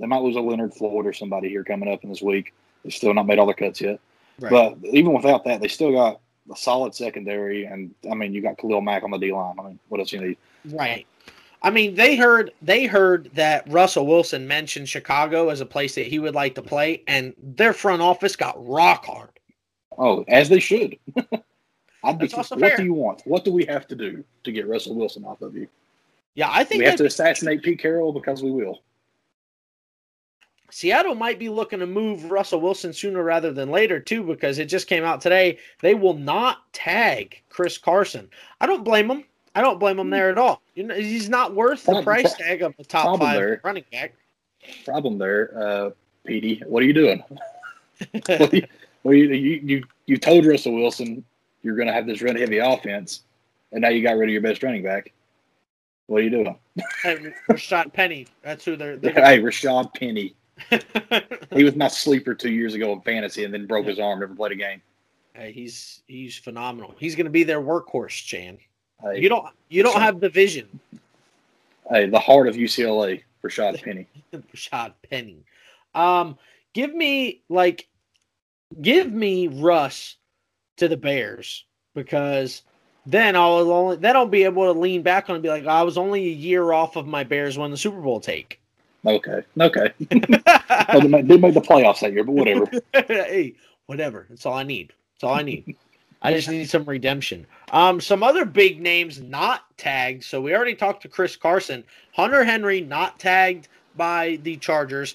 a Leonard Floyd or somebody here coming up in this week. They've still not made all their cuts yet. Right. But even without that, they still got a solid secondary. And, I mean, you got Khalil Mack on the D-line. I mean, what else you need? Right. I mean, they heard that Russell Wilson mentioned Chicago as a place that he would like to play, and their front office got rock hard. Oh, as they should. What do you want? What do we have to do to get Russell Wilson off of you? Yeah, I think we have to assassinate Pete Carroll because we will. Seattle might be looking to move Russell Wilson sooner rather than later, too, because it just came out today. They will not tag Chris Carson. I don't blame him. I don't blame him there at all. You know, he's not worth the price tag of the top five there. Running back. Problem there, Petey. What are you doing? You told Russell Wilson you're going to have this run-heavy offense, and now you got rid of your best running back. What are you doing? Hey, Rashad Penny. That's who they're hey, Rashad Penny. He was my sleeper 2 years ago in fantasy and then broke his arm, never played a game. Hey, he's phenomenal. He's going to be their workhorse, Chan. Hey, you don't have the vision. Hey, the heart of UCLA, Rashad Penny. Rashad Penny. Give me Russ to the Bears, because then I'll be able to lean back on and be like, I was only a year off of my Bears won the Super Bowl take. Okay. Well, they made the playoffs that year, but whatever. Hey, whatever. That's all I need. I just need some redemption. Some other big names not tagged. So we already talked to Chris Carson. Hunter Henry not tagged by the Chargers.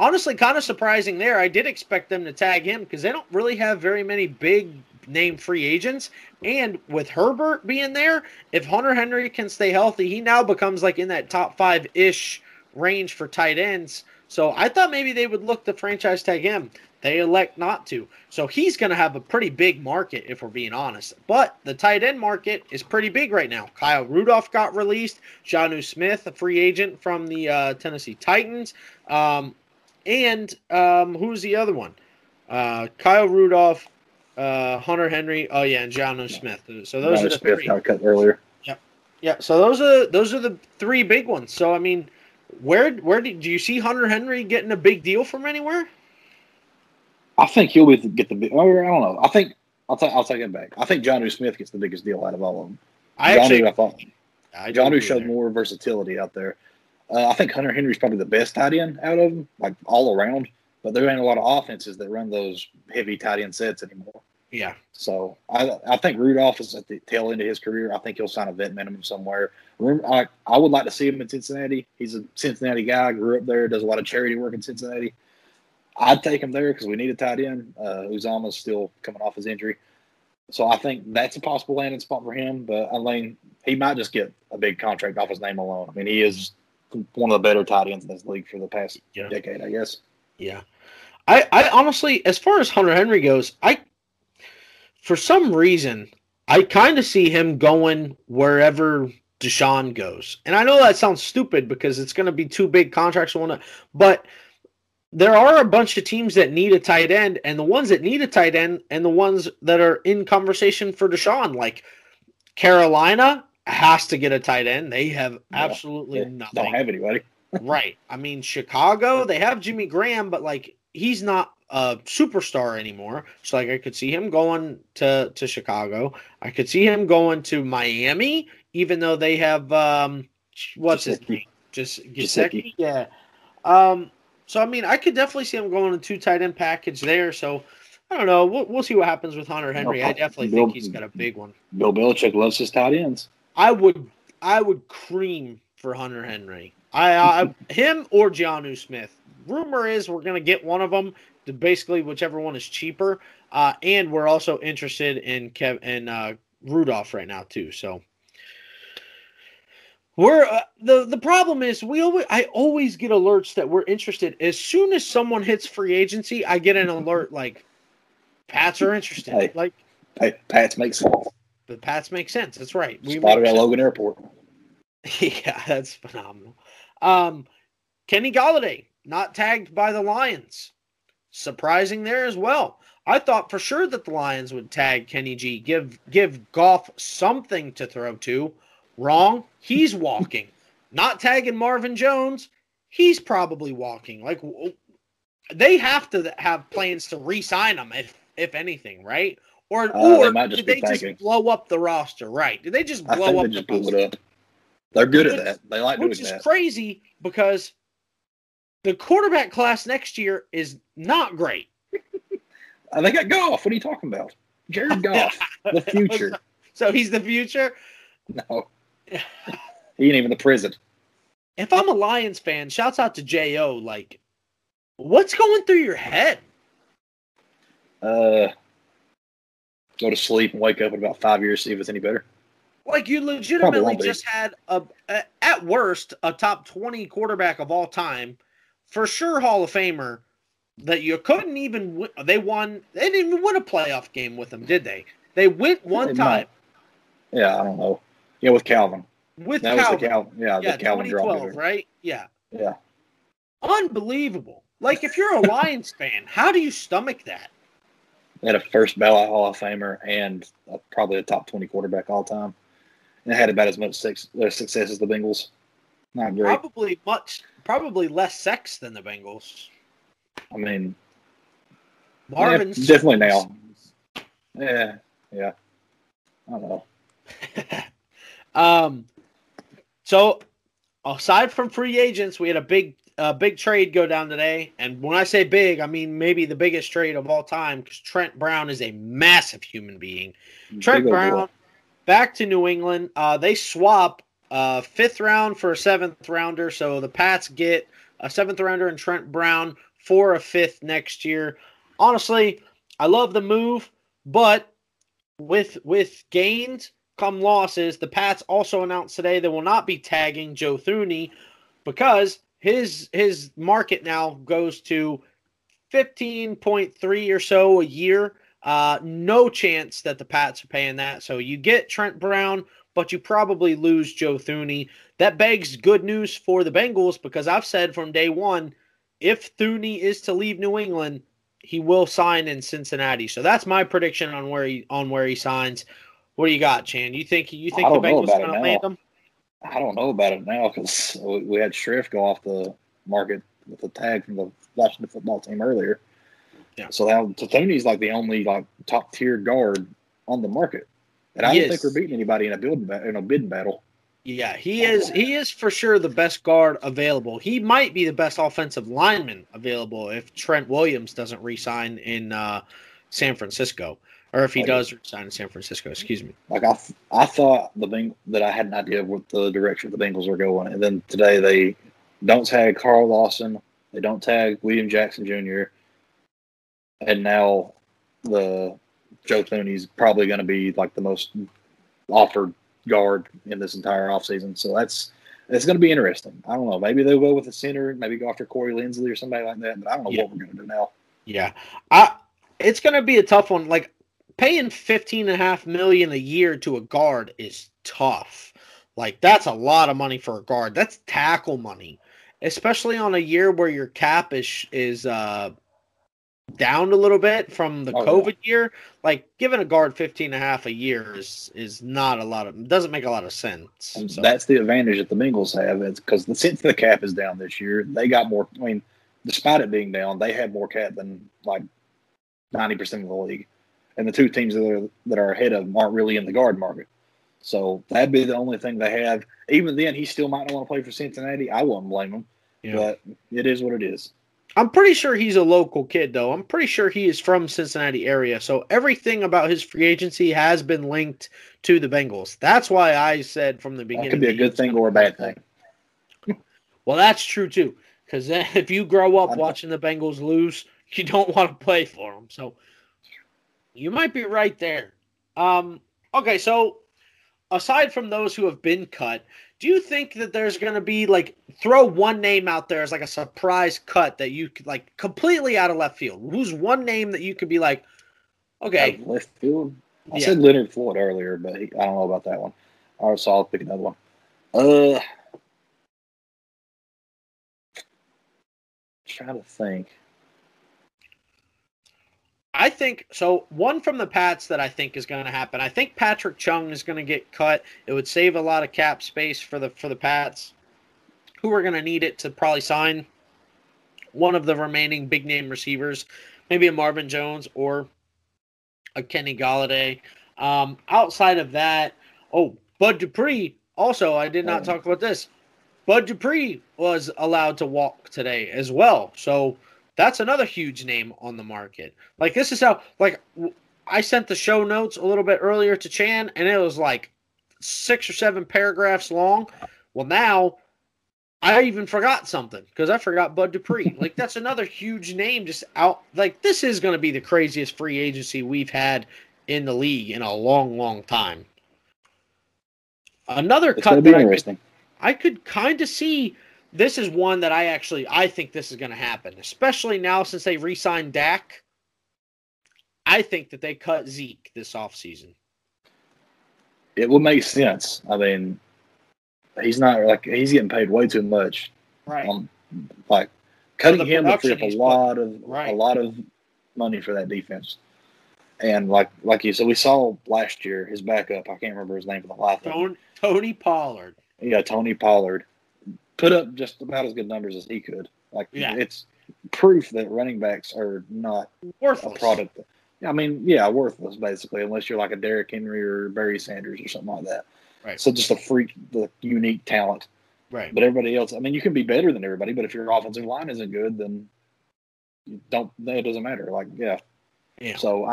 Honestly, kind of surprising there. I did expect them to tag him because they don't really have very many big name free agents. And with Herbert being there, if Hunter Henry can stay healthy, he now becomes like in that top five-ish range for tight ends. So I thought maybe they would look to franchise tag him. They elect not to. So he's going to have a pretty big market if we're being honest. But the tight end market is pretty big right now. Kyle Rudolph got released. Jonnu Smith, a free agent from the Tennessee Titans. Who's the other one? Kyle Rudolph, Hunter Henry. Oh, yeah, and Jonnu Smith. So those are the three. Jonnu Smith got cut earlier. Yep. Yeah, so those are the three big ones. So, I mean, where do you see Hunter Henry getting a big deal from anywhere? I think he'll get the big. I don't know. I'll take it back. I think Jonnu Smith gets the biggest deal out of all of them. Jonnu showed more versatility out there. I think Hunter Henry's probably the best tight end out of them, like all around. But there ain't a lot of offenses that run those heavy tight end sets anymore. Yeah. So I think Rudolph is at the tail end of his career. I think he'll sign a vet minimum somewhere. I would like to see him in Cincinnati. He's a Cincinnati guy. Grew up there. Does a lot of charity work in Cincinnati. I'd take him there because we need a tight end. Uzama's still coming off his injury. So I think that's a possible landing spot for him. But, I mean, he might just get a big contract off his name alone. I mean, he is one of the better tight ends in this league for the past decade, I guess. Yeah. I honestly, as far as Hunter Henry goes, for some reason, I kind of see him going wherever Deshaun goes. And I know that sounds stupid because it's going to be two big contracts. But – there are a bunch of teams that need a tight end, and the ones that need a tight end and the ones that are in conversation for Deshaun, like Carolina has to get a tight end. They have absolutely nothing. Don't have anybody. Right. I mean, Chicago, they have Jimmy Graham, but, like, he's not a superstar anymore. So, like, I could see him going to Chicago. I could see him going to Miami, even though they have what's Gisecki. His name? Just Gisecki. Yeah. So, I mean, I could definitely see him going in a two tight end package there. So, I don't know. We'll see what happens with Hunter Henry. I definitely think he's got a big one. Bill Belichick loves his tight ends. I would cream for Hunter Henry. Him or Jonnu Smith. Rumor is we're going to get one of them, basically whichever one is cheaper. And we're also interested in Rudolph right now too. So. We're the problem is I always get alerts that we're interested. As soon as someone hits free agency, I get an alert like Pats are interested. Pats make sense. The Pats make sense. That's right. We spotted at Logan Airport. Yeah, that's phenomenal. Kenny Golladay not tagged by the Lions. Surprising there as well. I thought for sure that the Lions would tag Kenny G, give Goff something to throw to. Wrong. He's walking. Not tagging Marvin Jones. He's probably walking. Like, they have to have plans to re-sign him, if anything, right? Or did they just blow up the roster, right? Did they just blow up the roster? They're good at that. They like doing that. Which is crazy because the quarterback class next year is not great. They got Goff. What are you talking about? Jared Goff. The future. So he's the future? No. He ain't even the prison. If I'm a Lions fan, shouts out to J.O. Like, What's going through your head? Go to sleep and wake up in about 5 years, see if it's any better. Like, you legitimately just had, at worst, a top 20 quarterback of all time, for sure Hall of Famer, that you couldn't even win. They didn't even win a playoff game with him, did they? They went one time. Might. Yeah, I don't know. Yeah, with Calvin. The Calvin drop. Right? Yeah. Yeah. Unbelievable. Like, if you're a Lions fan, how do you stomach that? They had a first ballot Hall of Famer and probably a top 20 quarterback all time. And they had about as much success as the Bengals. Not great. Probably less sex than the Bengals. I mean, Marvin's definitely now. Yeah. I don't know. So aside from free agents, we had a big trade go down today. And when I say big, I mean maybe the biggest trade of all time, because Trent Brown is a massive human being. Trent Brown back to New England. They swap fifth round for a seventh rounder. So the Pats get a seventh rounder and Trent Brown for a fifth next year. Honestly, I love the move, but with gains come losses. The Pats also announced today they will not be tagging Joe Thuney because his market now goes to 15.3 or so a year. No chance that the Pats are paying that. So you get Trent Brown, but you probably lose Joe Thuney. That begs good news for the Bengals, because I've said from day one, if Thuney is to leave New England, he will sign in Cincinnati. So that's my prediction on where he signs. What do you got, Chan? You think the Bengals are going to land him? I don't know about it now, because we had Schrift go off the market with a tag from the Washington football team earlier. Yeah. So now Tony's like the only top tier guard on the market, and I don't think we're beating anybody in a bid battle. Yeah, he is for sure the best guard available. He might be the best offensive lineman available if Trent Williams doesn't re-sign in San Francisco, or if he does re-sign in San Francisco. Excuse me. Like I thought that I had an idea of what the direction of the Bengals were going, and then today they don't tag Carl Lawson, they don't tag William Jackson Jr., and now the Joe Thuney's probably going to be like the most offered guard in this entire offseason. So it's going to be interesting. I don't know. Maybe they'll go with a center, maybe go after Corey Linsley or somebody like that, but I don't know what we're going to do now. Yeah. It's going to be a tough one. Like, paying $15.5 million a year to a guard is tough. Like, that's a lot of money for a guard. That's tackle money, especially on a year where your cap is down a little bit from the COVID year. Like, giving a guard $15.5 a year is not a lot of, doesn't make a lot of sense. So. That's the advantage that the Bengals have, because since the cap is down this year, they got more. I mean, despite it being down, they had more cap than like 90% of the league, and the two teams that are ahead of them aren't really in the guard market. So that'd be the only thing they have. Even then, he still might not want to play for Cincinnati. I wouldn't blame him, but it is what it is. I'm pretty sure he's a local kid, though. I'm pretty sure he is from Cincinnati area. So everything about his free agency has been linked to the Bengals. That's why I said from the beginning. That could be a good thing or a bad thing. Well, that's true, too, because if you grow up watching the Bengals lose, you don't want to play for them. So you might be right there. Okay, so aside from those who have been cut, do you think that there's going to be, like, throw one name out there as, like, a surprise cut that you could, like, completely out of left field? Who's one name that you could be like, okay. Left field? I said Leonard Floyd earlier, but I don't know about that one. All right, so I'll pick another one. Trying to think. I think so. One from the Pats that I think is going to happen. I think Patrick Chung is going to get cut. It would save a lot of cap space for the Pats, who are going to need it to probably sign one of the remaining big name receivers, maybe a Marvin Jones or a Kenny Galladay. Outside of that, Bud Dupree. Also, I did not talk about this. Bud Dupree was allowed to walk today as well. So. That's another huge name on the market. Like, this is how, like, I sent the show notes a little bit earlier to Chan, and it was like 6 or 7 paragraphs long. Well, now I even forgot something because I forgot Bud Dupree. Like, that's another huge name just out. Like, this is going to be the craziest free agency we've had in the league in a long, long time. Another it's cut. That I could kind of see. This is one that I think this is going to happen, especially now since they re-signed Dak. I think that they cut Zeke this offseason. It would make sense. I mean, he's getting paid way too much. Right. Cutting him would free up a lot of money for that defense. And like you said, we saw last year his backup. I can't remember his name for the life of it. Tony Pollard. Yeah, Tony Pollard put up just about as good numbers as he could. It's proof that running backs are not worthless. A product. I mean, worthless basically, unless you're like a Derrick Henry or Barry Sanders or something like that. Right. So just a freak, the unique talent. Right. But everybody else, I mean, you can be better than everybody, but if your offensive line isn't good, then it doesn't matter. So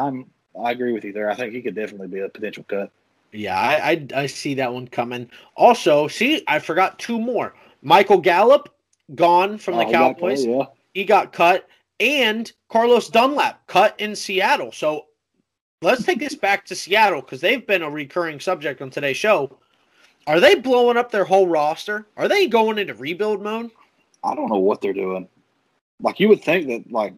I agree with you there. I think he could definitely be a potential cut. Yeah, I see that one coming. Also, I forgot two more. Michael Gallup, gone from the Cowboys. He got cut. And Carlos Dunlap, cut in Seattle. So let's take this back to Seattle because they've been a recurring subject on today's show. Are they blowing up their whole roster? Are they going into rebuild mode? I don't know what they're doing. Like, you would think that,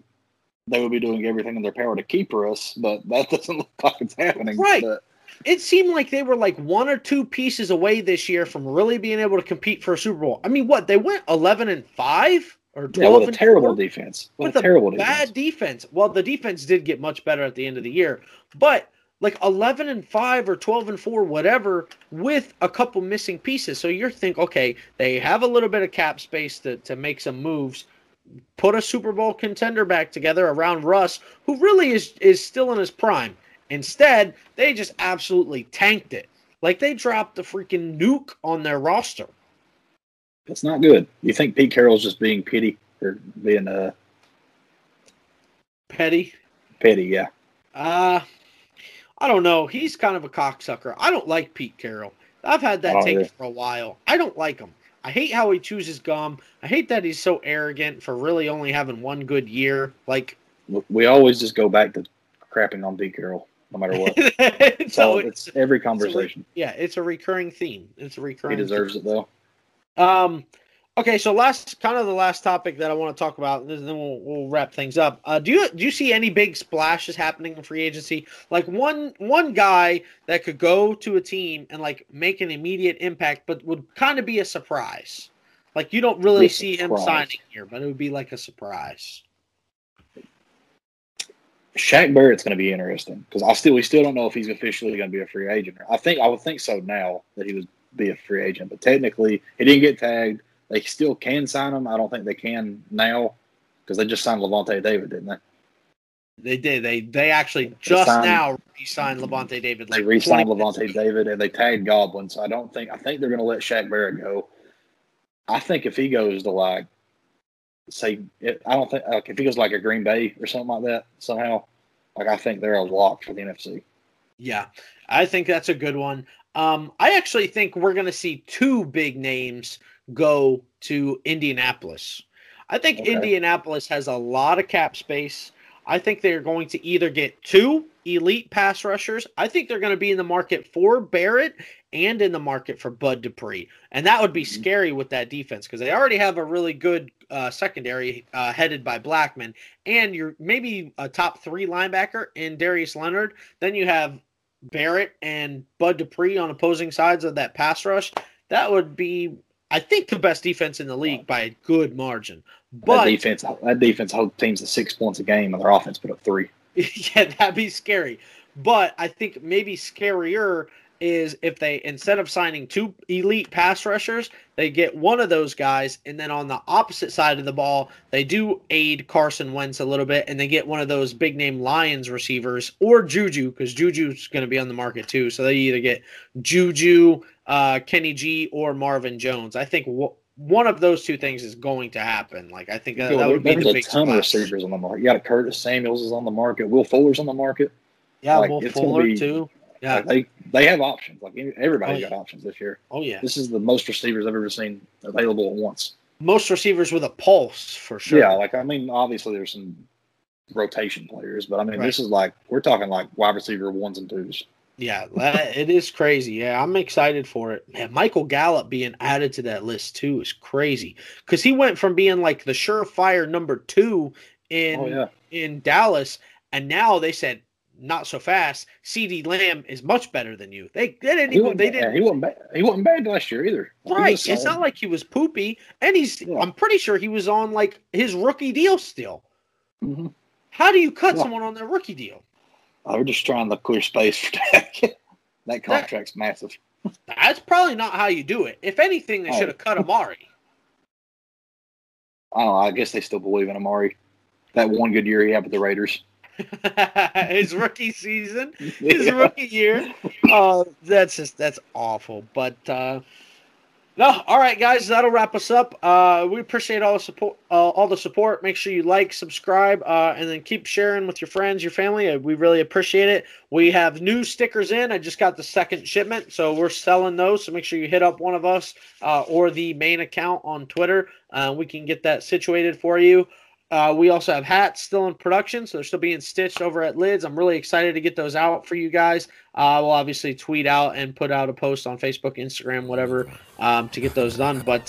they would be doing everything in their power to keep us, but that doesn't look like it's happening. Right. But it seemed like they were one or two pieces away this year from really being able to compete for a Super Bowl. I mean, what? They went 11-5 or 12-4? Yeah, with a terrible defense. Bad defense. Well, the defense did get much better at the end of the year. But, 11-5 or 12-4, whatever, with a couple missing pieces. So you're thinking, okay, they have a little bit of cap space to make some moves. Put a Super Bowl contender back together around Russ, who really is still in his prime. Instead, they just absolutely tanked it. They dropped the freaking nuke on their roster. That's not good. You think Pete Carroll's just being petty or being petty? Petty, yeah. I don't know. He's kind of a cocksucker. I don't like Pete Carroll. I've had that for a while. I don't like him. I hate how he chooses gum. I hate that he's so arrogant for really only having one good year. We always just go back to crapping on Pete Carroll, no matter what. So it's every conversation. It's a recurring theme. He deserves it, though. Okay, so the last topic that I want to talk about, and then we'll wrap things up. Do you see any big splashes happening in free agency? One guy that could go to a team and make an immediate impact, but would kind of be a surprise. You don't really see him signing here, but it would be a surprise. Shaq Barrett's going to be interesting because we still don't know if he's officially going to be a free agent. I would think so now that he would be a free agent, but technically he didn't get tagged. They still can sign him. I don't think they can now because they just signed Levante David, didn't they? They did. They actually re-signed Levante David. They re-signed Levante David and they tagged Goblin. So I think they're going to let Shaq Barrett go. I think if he goes to if he goes a Green Bay or something like that somehow, I think they're a lock for the NFC. Yeah, I think that's a good one. I actually think we're going to see two big names go to Indianapolis. I think Indianapolis has a lot of cap space. I think they're going to either get two elite pass rushers. I think they're going to be in the market for Barrett and in the market for Bud Dupree. And that would be scary with that defense because they already have a really good secondary headed by Blackman. And you're maybe a top three linebacker in Darius Leonard. Then you have Barrett and Bud Dupree on opposing sides of that pass rush. That would be, I think, the best defense in the league by a good margin. But that defense holds teams to 6 points a game, and their offense put up three. Yeah, that'd be scary. But I think maybe scarier is if they, instead of signing two elite pass rushers, they get one of those guys, and then on the opposite side of the ball, they do aid Carson Wentz a little bit, and they get one of those big-name Lions receivers or Juju, because Juju's going to be on the market too. So they either get Juju, Kenny G, or Marvin Jones. I think one of those two things is going to happen. I think that would be the big ton of receivers on the market. You got Curtis Samuels is on the market. Will Fuller's on the market. Yeah, Will Fuller too. Yeah, like they have options. Like everybody's got options this year. Oh yeah, this is the most receivers I've ever seen available at once. Most receivers with a pulse for sure. Yeah, like I mean, obviously there's some rotation players, but I mean this is like we're talking like wide receiver 1s and 2s. Yeah, it is crazy. Yeah, I'm excited for it. Man, Michael Gallup being added to that list too is crazy because he went from being like the surefire number 2 in Dallas, and now they said. Not so fast. CeeDee Lamb is much better than you. He wasn't bad last year either. Right. It's not like he was poopy. And I'm pretty sure he was on like his rookie deal still. Mm-hmm. How do you cut someone on their rookie deal? We're just trying to clear space for that. That contract's massive. That's probably not how you do it. If anything, they should have cut Amari. I don't know. I guess they still believe in Amari. That one good year he had with the Raiders. His rookie season, rookie year. That's awful. But no, all right, guys, that'll wrap us up. We appreciate all the support. Make sure you like, subscribe, and then keep sharing with your friends, your family. We really appreciate it. We have new stickers in. I just got the second shipment, so we're selling those. So make sure you hit up one of us or the main account on Twitter. We can get that situated for you. We also have hats still in production, so they're still being stitched over at Lids. I'm really excited to get those out for you guys. We'll obviously tweet out and put out a post on Facebook, Instagram, whatever, to get those done. But,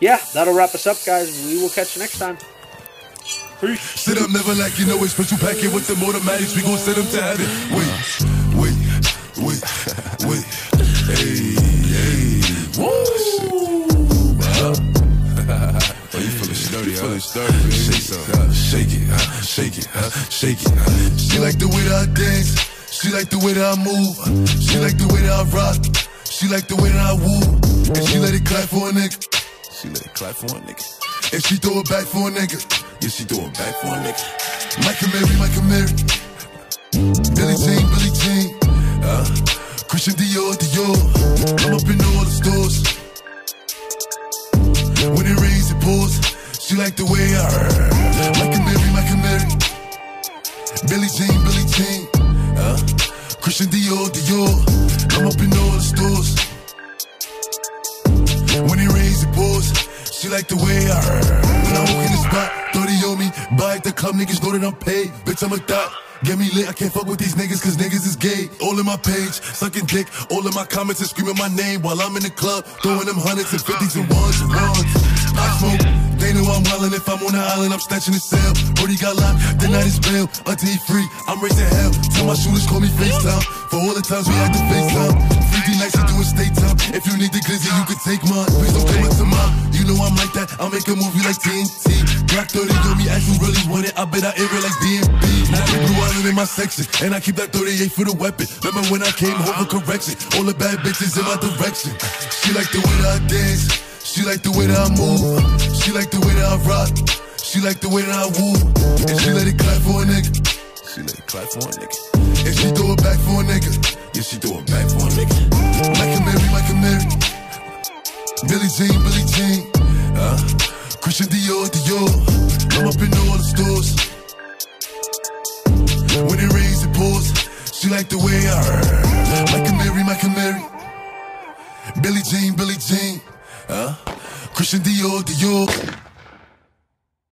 yeah, that'll wrap us up, guys. We will catch you next time. Peace. Sit up, never like you know it's special packet with the automatics. We gon' set them to have it. Wait, wait. Hey. Woo! Oh, you feelin' sturdy, shake it, shake it, shake it. She like the way that I dance, she like the way that I move, she like the way that I rock, she like the way that I woo. And she let it clap for a nigga, she let it clap for a nigga. And she throw it back for a nigga, yeah, she throw it back for a nigga. Michael Mary, Billie Jean, Christian Dior, I'm up in all the stores. When it rains, it pours. She like the way I heard. Michael Mary. Billie Jean. Christian Dior. I'm up in all the stores. When it rains, it pours. She like the way I heard. When I walk in the spot, 30 on me. Buy at the club, niggas know that I'm paid. Bitch, I'm a thot. Get me lit, I can't fuck with these niggas cause niggas is gay. All in my page, sucking dick. All in my comments and screaming my name while I'm in the club, throwing them 100s and 50s and 1s and 1s. I smoke, they know I'm wildin'. If I'm on the island, I'm snatching his cell. Brody got locked, the night is bail. Until he free, I'm raising hell. Till my shooters call me FaceTime. For all the times we had to FaceTime. 3D nights to do a state time. If you need the glizzy, you can take mine. Please don't come up to mine. You know I'm like that, I'll make a movie like TNT. Black 30 on me, as you really want it. I bet I air it like DMB. Now they blew out in my section, and I keep that 38 for the weapon. Remember when I came home for correction? All the bad bitches in my direction. She like the way that I dance, she like the way that I move, she like the way that I rock, she like the way that I woo. And she let it clap for a nigga, she let it clap for a nigga. And she throw it back for a nigga, yeah, she throw it back for a nigga. Michael Mary, Billie Jean, Christian Dior, I'm up in all the stores. When it rains, it pours. She like the way I heard. Michael Mary, Billie Jean, Christian Dior.